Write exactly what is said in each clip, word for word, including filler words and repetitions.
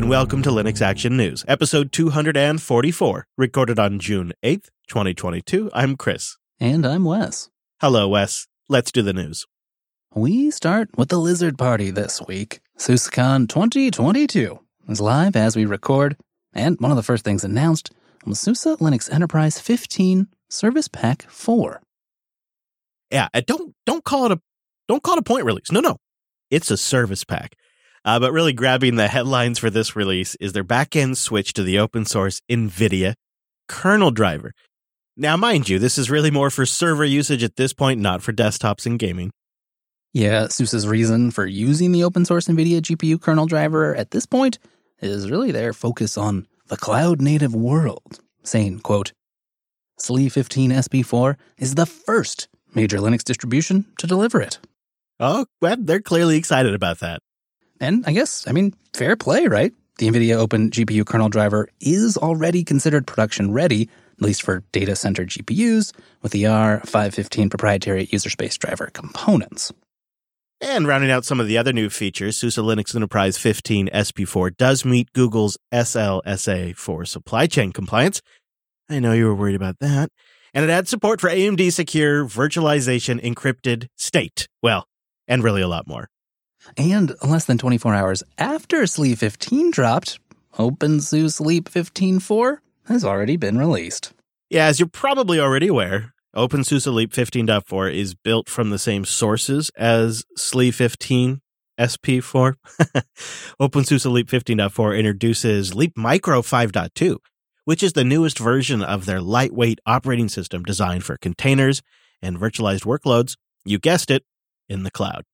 and welcome to Linux Action News, episode two hundred forty-four, recorded on June eighth, twenty twenty-two. I'm Chris. And I'm Wes. Hello, Wes. Let's do the news. We start with the lizard party this week. SUSECON twenty twenty-two is live as we record, and one of the first things announced was SUSE Linux Enterprise fifteen Service Pack four. Yeah, don't don't call it a don't call it a point release. No, no, it's a service pack. Uh, but really grabbing the headlines for this release is their back-end switch to the open-source NVIDIA kernel driver. Now, mind you, this is really more for server usage at this point, not for desktops and gaming. Yeah, SUSE's reason for using the open-source NVIDIA G P U kernel driver at this point is really their focus on the cloud-native world, saying, quote, S L I fifteen S P four is the first major Linux distribution to deliver it. Oh, well, they're clearly excited about that. And I guess, I mean, fair play, right? The NVIDIA Open G P U kernel driver is already considered production-ready, at least for data center G P Us, with the R five fifteen proprietary user space driver components. And rounding out some of the other new features, SUSE Linux Enterprise fifteen S P four does meet Google's S L S A for supply chain compliance. I know you were worried about that. And it adds support for A M D Secure Virtualization Encrypted State. Well, and really a lot more. And less than twenty-four hours after S L I fifteen dropped, OpenSUSE Leap fifteen point four has already been released. Yeah, as you're probably already aware, OpenSUSE Leap fifteen point four is built from the same sources as S L I fifteen S P four. OpenSUSE Leap fifteen point four introduces Leap Micro five point two, which is the newest version of their lightweight operating system designed for containers and virtualized workloads, you guessed it, in the cloud.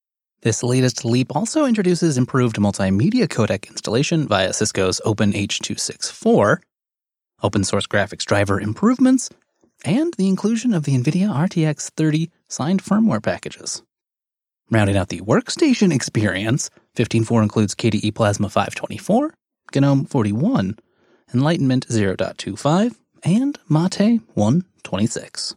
This latest Leap also introduces improved multimedia codec installation via Cisco's OpenH two sixty-four, open source graphics driver improvements, and the inclusion of the NVIDIA R T X thirty signed firmware packages. Rounding out the workstation experience, fifteen point four includes K D E Plasma five twenty-four, GNOME forty-one, Enlightenment zero point twenty-five, and MATE one twenty-six.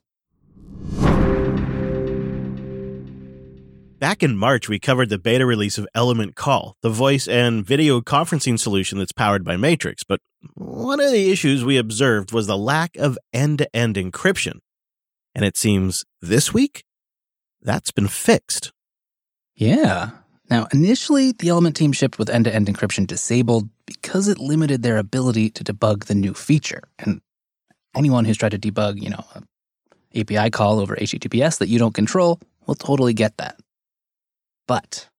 Back in March, we covered the beta release of Element Call, the voice and video conferencing solution that's powered by Matrix. But one of the issues we observed was the lack of end-to-end encryption. And it seems this week, that's been fixed. Yeah. Now, initially, the Element team shipped with end-to-end encryption disabled because it limited their ability to debug the new feature. And anyone who's tried to debug, you know, an A P I call over H T T P S that you don't control will totally get that. But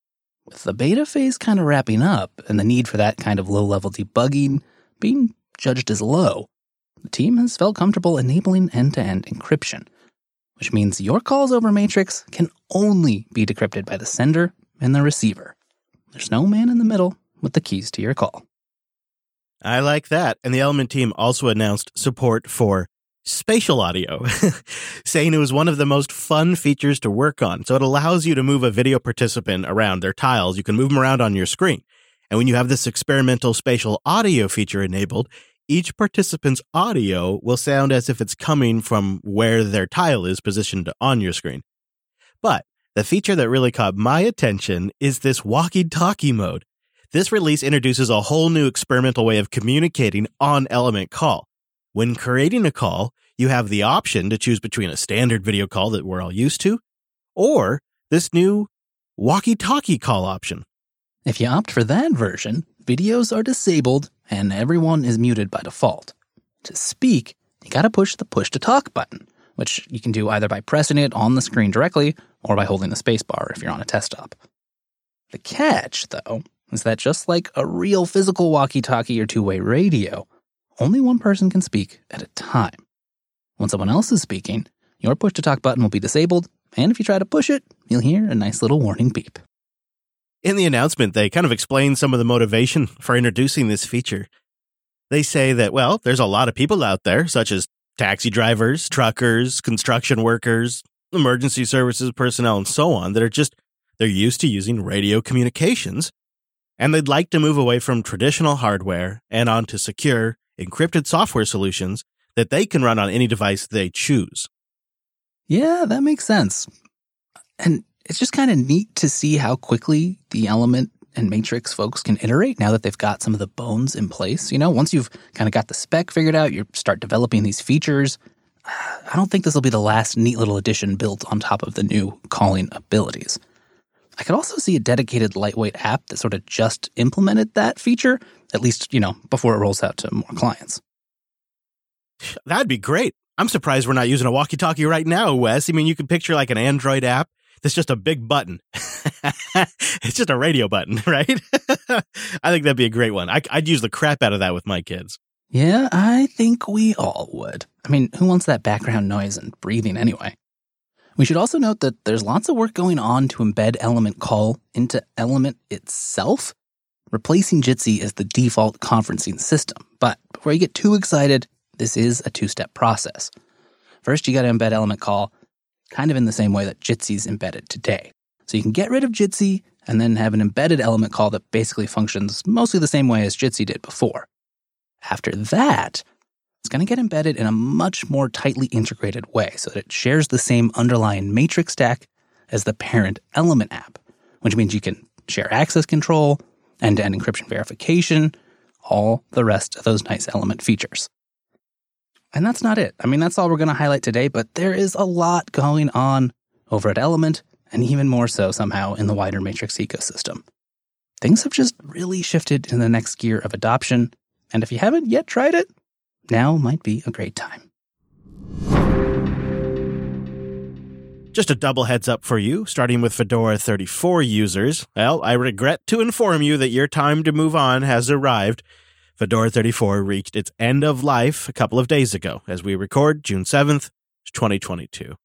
with the beta phase kind of wrapping up and the need for that kind of low-level debugging being judged as low, the team has felt comfortable enabling end-to-end encryption, which means your calls over Matrix can only be decrypted by the sender and the receiver. There's no man in the middle with the keys to your call. I like that. And the Element team also announced support for spatial audio, saying it was one of the most fun features to work on. So it allows you to move a video participant around their tiles. You can move them around on your screen. And when you have this experimental spatial audio feature enabled, each participant's audio will sound as if it's coming from where their tile is positioned on your screen. But the feature that really caught my attention is this walkie-talkie mode. This release introduces a whole new experimental way of communicating on Element Call. When creating a call, you have the option to choose between a standard video call that we're all used to or this new walkie-talkie call option. If you opt for that version, videos are disabled and everyone is muted by default. To speak, you gotta push the push-to-talk button, which you can do either by pressing it on the screen directly or by holding the spacebar if you're on a desktop. The catch, though, is that just like a real physical walkie-talkie or two-way radio, only one person can speak at a time. When someone else is speaking, your push-to-talk button will be disabled, and if you try to push it, you'll hear a nice little warning beep. In the announcement, they kind of explain some of the motivation for introducing this feature. They say that, well, there's a lot of people out there, such as taxi drivers, truckers, construction workers, emergency services personnel, and so on, that are just, they're used to using radio communications, and they'd like to move away from traditional hardware and onto secure, encrypted software solutions that they can run on any device they choose. Yeah, that makes sense. And it's just kind of neat to see how quickly the Element and Matrix folks can iterate now that they've got some of the bones in place. You know, once you've kind of got the spec figured out, you start developing these features. I don't think this will be the last neat little addition built on top of the new calling abilities. I could also see a dedicated lightweight app that sort of just implemented that feature, at least, you know, before it rolls out to more clients. That'd be great. I'm surprised we're not using a walkie-talkie right now, Wes. I mean, you could picture like an Android app that's just a big button. It's just a radio button, right? I think that'd be a great one. I, I'd use the crap out of that with my kids. Yeah, I think we all would. I mean, who wants that background noise and breathing anyway? We should also note that there's lots of work going on to embed Element Call into Element itself, replacing Jitsi as the default conferencing system. But before you get too excited, this is a two-step process. First, you got to embed Element Call kind of in the same way that Jitsi's embedded today. So you can get rid of Jitsi and then have an embedded Element Call that basically functions mostly the same way as Jitsi did before. After that, it's going to get embedded in a much more tightly integrated way so that it shares the same underlying matrix stack as the parent Element app, which means you can share access control, end-to-end encryption verification, all the rest of those nice Element features. And that's not it. I mean, that's all we're going to highlight today, but there is a lot going on over at Element, and even more so somehow in the wider Matrix ecosystem. Things have just really shifted in the next gear of adoption, and if you haven't yet tried it, now might be a great time. Just a double heads up for you, starting with Fedora thirty-four users. Well, I regret to inform you that your time to move on has arrived. Fedora thirty-four reached its end of life a couple of days ago, as we record June seventh, twenty twenty-two.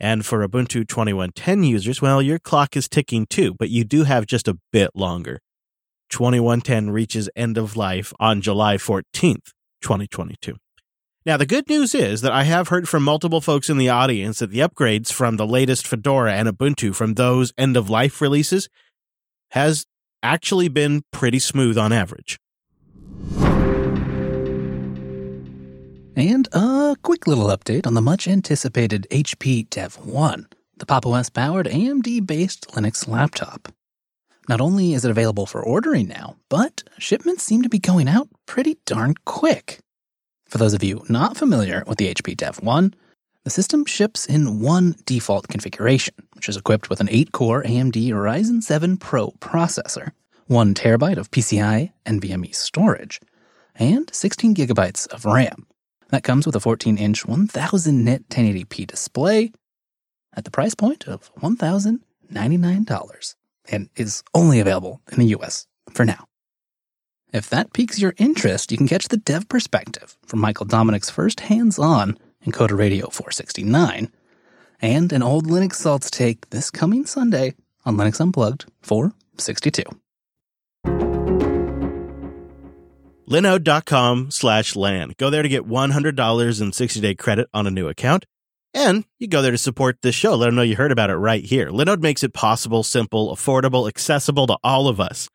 And for Ubuntu twenty-one ten users, well, your clock is ticking too, but you do have just a bit longer. twenty-one ten reaches end of life on July fourteenth, twenty twenty-two. Now, the good news is that I have heard from multiple folks in the audience that the upgrades from the latest Fedora and Ubuntu from those end-of-life releases has actually been pretty smooth on average. And a quick little update on the much-anticipated H P Dev One, the Pop!O S-powered A M D-based Linux laptop. Not only is it available for ordering now, but shipments seem to be going out pretty darn quick. For those of you not familiar with the H P Dev One, the system ships in one default configuration, which is equipped with an eight-core A M D Ryzen seven Pro processor, one terabyte of P C I N V M e storage, and sixteen gigabytes of RAM. That comes with a fourteen-inch one thousand nit ten eighty p display at the price point of one thousand ninety-nine dollars. And is only available in the U S for now. If that piques your interest, you can catch the dev perspective from Michael Dominic's first hands-on Encoder Radio four sixty-nine, and an old Linux Salts take this coming Sunday on Linux Unplugged four sixty-two. Linode.com slash LAN. Go there to get one hundred dollars in sixty-day credit on a new account. And you go there to support this show. Let them know you heard about it right here. Linode makes it possible, simple, affordable, accessible to all of us,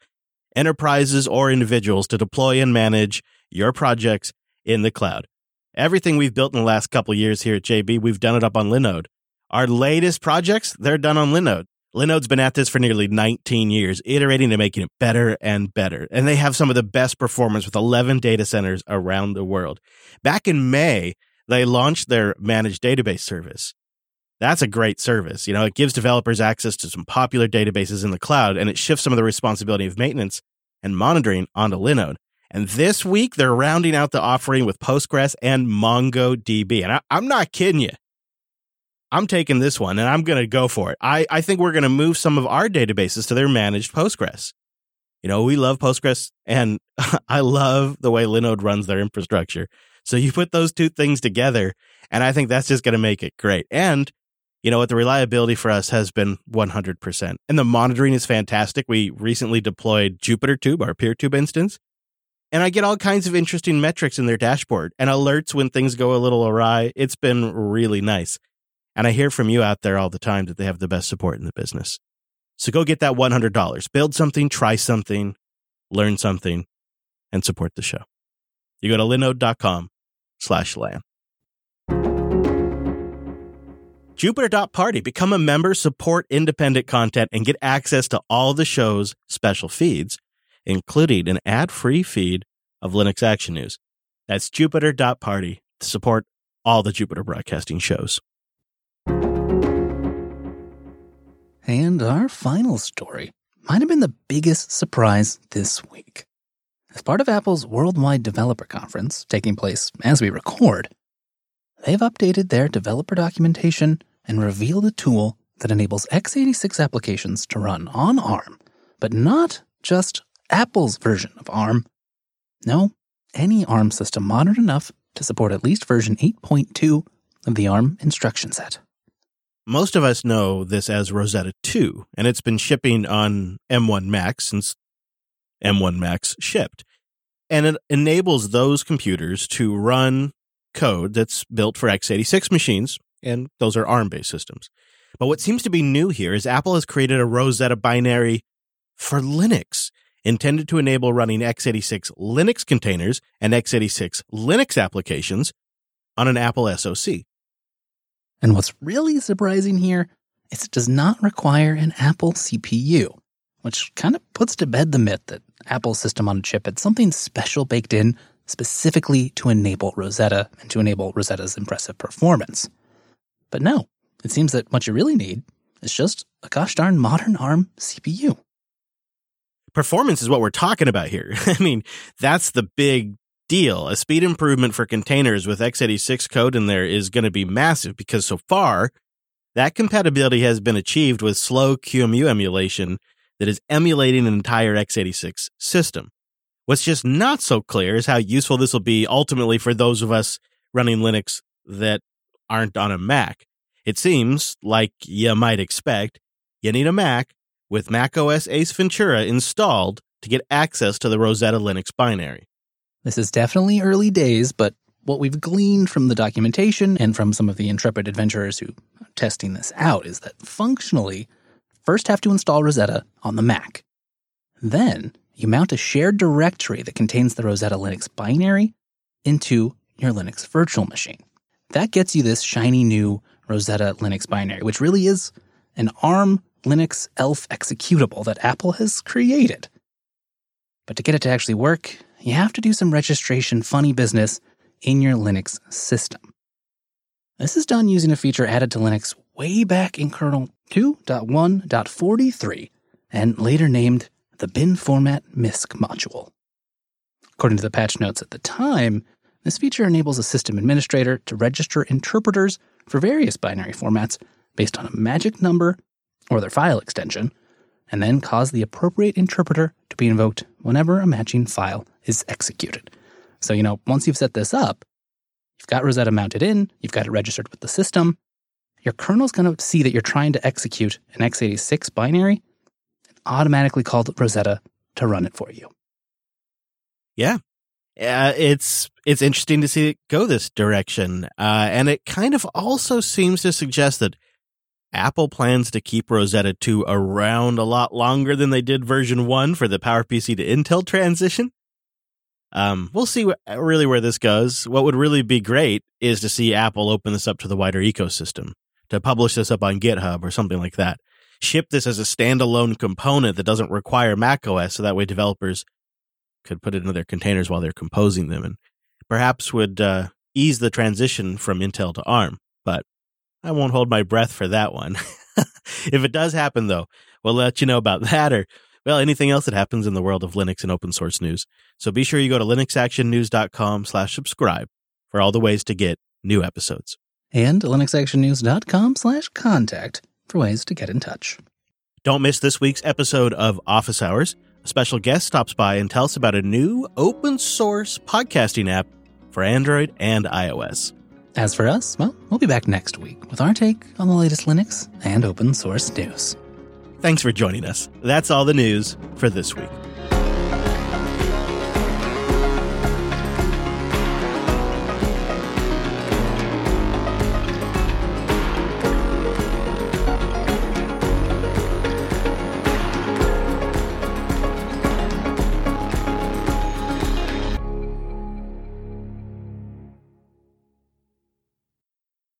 enterprises or individuals, to deploy and manage your projects in the cloud. Everything we've built in the last couple of years here at J B, we've done it up on Linode. Our latest projects, they're done on Linode. Linode's been at this for nearly nineteen years, iterating and making it better and better. And they have some of the best performance with eleven data centers around the world. Back in May, they launched their managed database service. That's a great service. You know, it gives developers access to some popular databases in the cloud, and it shifts some of the responsibility of maintenance and monitoring onto Linode. And this week, they're rounding out the offering with Postgres and MongoDB. And I, I'm not kidding you. I'm taking this one, and I'm going to go for it. I, I think we're going to move some of our databases to their managed Postgres. You know, we love Postgres, and I love the way Linode runs their infrastructure. So you put those two things together, and I think that's just going to make it great. And, you know what, the reliability for us has been one hundred percent. And the monitoring is fantastic. We recently deployed JupiterTube, our PeerTube instance, and I get all kinds of interesting metrics in their dashboard and alerts when things go a little awry. It's been really nice. And I hear from you out there all the time that they have the best support in the business. So go get that one hundred dollars. Build something, try something, learn something, and support the show. You go to linode dot com slash LAN. Jupiter dot party. Become a member, support independent content, and get access to all the show's special feeds, including an ad-free feed of Linux Action News. That's Jupiter dot party to support all the Jupiter Broadcasting shows. And our final story might have been the biggest surprise this week. As part of Apple's Worldwide Developer Conference, taking place as we record, they've updated their developer documentation and revealed a tool that enables x eighty-six applications to run on ARM, but not just Apple's version of ARM. No, any ARM system modern enough to support at least version eight point two of the ARM instruction set. Most of us know this as Rosetta two, and it's been shipping on M one Max since M one Max shipped. And it enables those computers to run code that's built for x eighty-six machines, and those are ARM-based systems. But what seems to be new here is Apple has created a Rosetta binary for Linux, intended to enable running x eighty-six Linux containers and x eighty-six Linux applications on an Apple S O C. And what's really surprising here is it does not require an Apple C P U, which kind of puts to bed the myth that Apple's system on a chip had something special baked in specifically to enable Rosetta and to enable Rosetta's impressive performance. But no, it seems that what you really need is just a gosh darn modern ARM C P U. Performance is what we're talking about here. I mean, that's the big deal. A speed improvement for containers with x eighty-six code in there is going to be massive because so far, that compatibility has been achieved with slow Q M U emulation that is emulating an entire x eighty-six system. What's just not so clear is how useful this will be ultimately for those of us running Linux that aren't on a Mac. It seems, like you might expect, you need a Mac with macOS Ace Ventura installed to get access to the Rosetta Linux binary. This is definitely early days, but what we've gleaned from the documentation and from some of the intrepid adventurers who are testing this out is that functionally, first have to install Rosetta on the Mac. Then you mount a shared directory that contains the Rosetta Linux binary into your Linux virtual machine. That gets you this shiny new Rosetta Linux binary, which really is an ARM Linux E L F executable that Apple has created. But to get it to actually work, you have to do some registration funny business in your Linux system. This is done using a feature added to Linux way back in kernel two point one point forty-three and later named the bin format misc module. According to the patch notes at the time, this feature enables a system administrator to register interpreters for various binary formats based on a magic number or their file extension, and then cause the appropriate interpreter to be invoked whenever a matching file is executed. So, you know, once you've set this up, you've got Rosetta mounted in, you've got it registered with the system, your kernel's going to see that you're trying to execute an x eighty-six binary and automatically call Rosetta to run it for you. Yeah, uh, it's it's interesting to see it go this direction. Uh, and it kind of also seems to suggest that Apple plans to keep Rosetta two around a lot longer than they did version one for the PowerPC to Intel transition. Um, we'll see what, really where this goes. What would really be great is to see Apple open this up to the wider ecosystem, to publish this up on GitHub or something like that. Ship this as a standalone component that doesn't require macOS, so that way developers could put it into their containers while they're composing them, and perhaps would uh, ease the transition from Intel to ARM. But I won't hold my breath for that one. If it does happen, though, we'll let you know about that or, well, anything else that happens in the world of Linux and open source news. So be sure you go to linuxactionnews.com slash subscribe for all the ways to get new episodes. And linuxactionnews.com slash contact for ways to get in touch. Don't miss this week's episode of Office Hours. A special guest stops by and tells us about a new open source podcasting app for Android and iOS. As for us, well, we'll be back next week with our take on the latest Linux and open source news. Thanks for joining us. That's all the news for this week.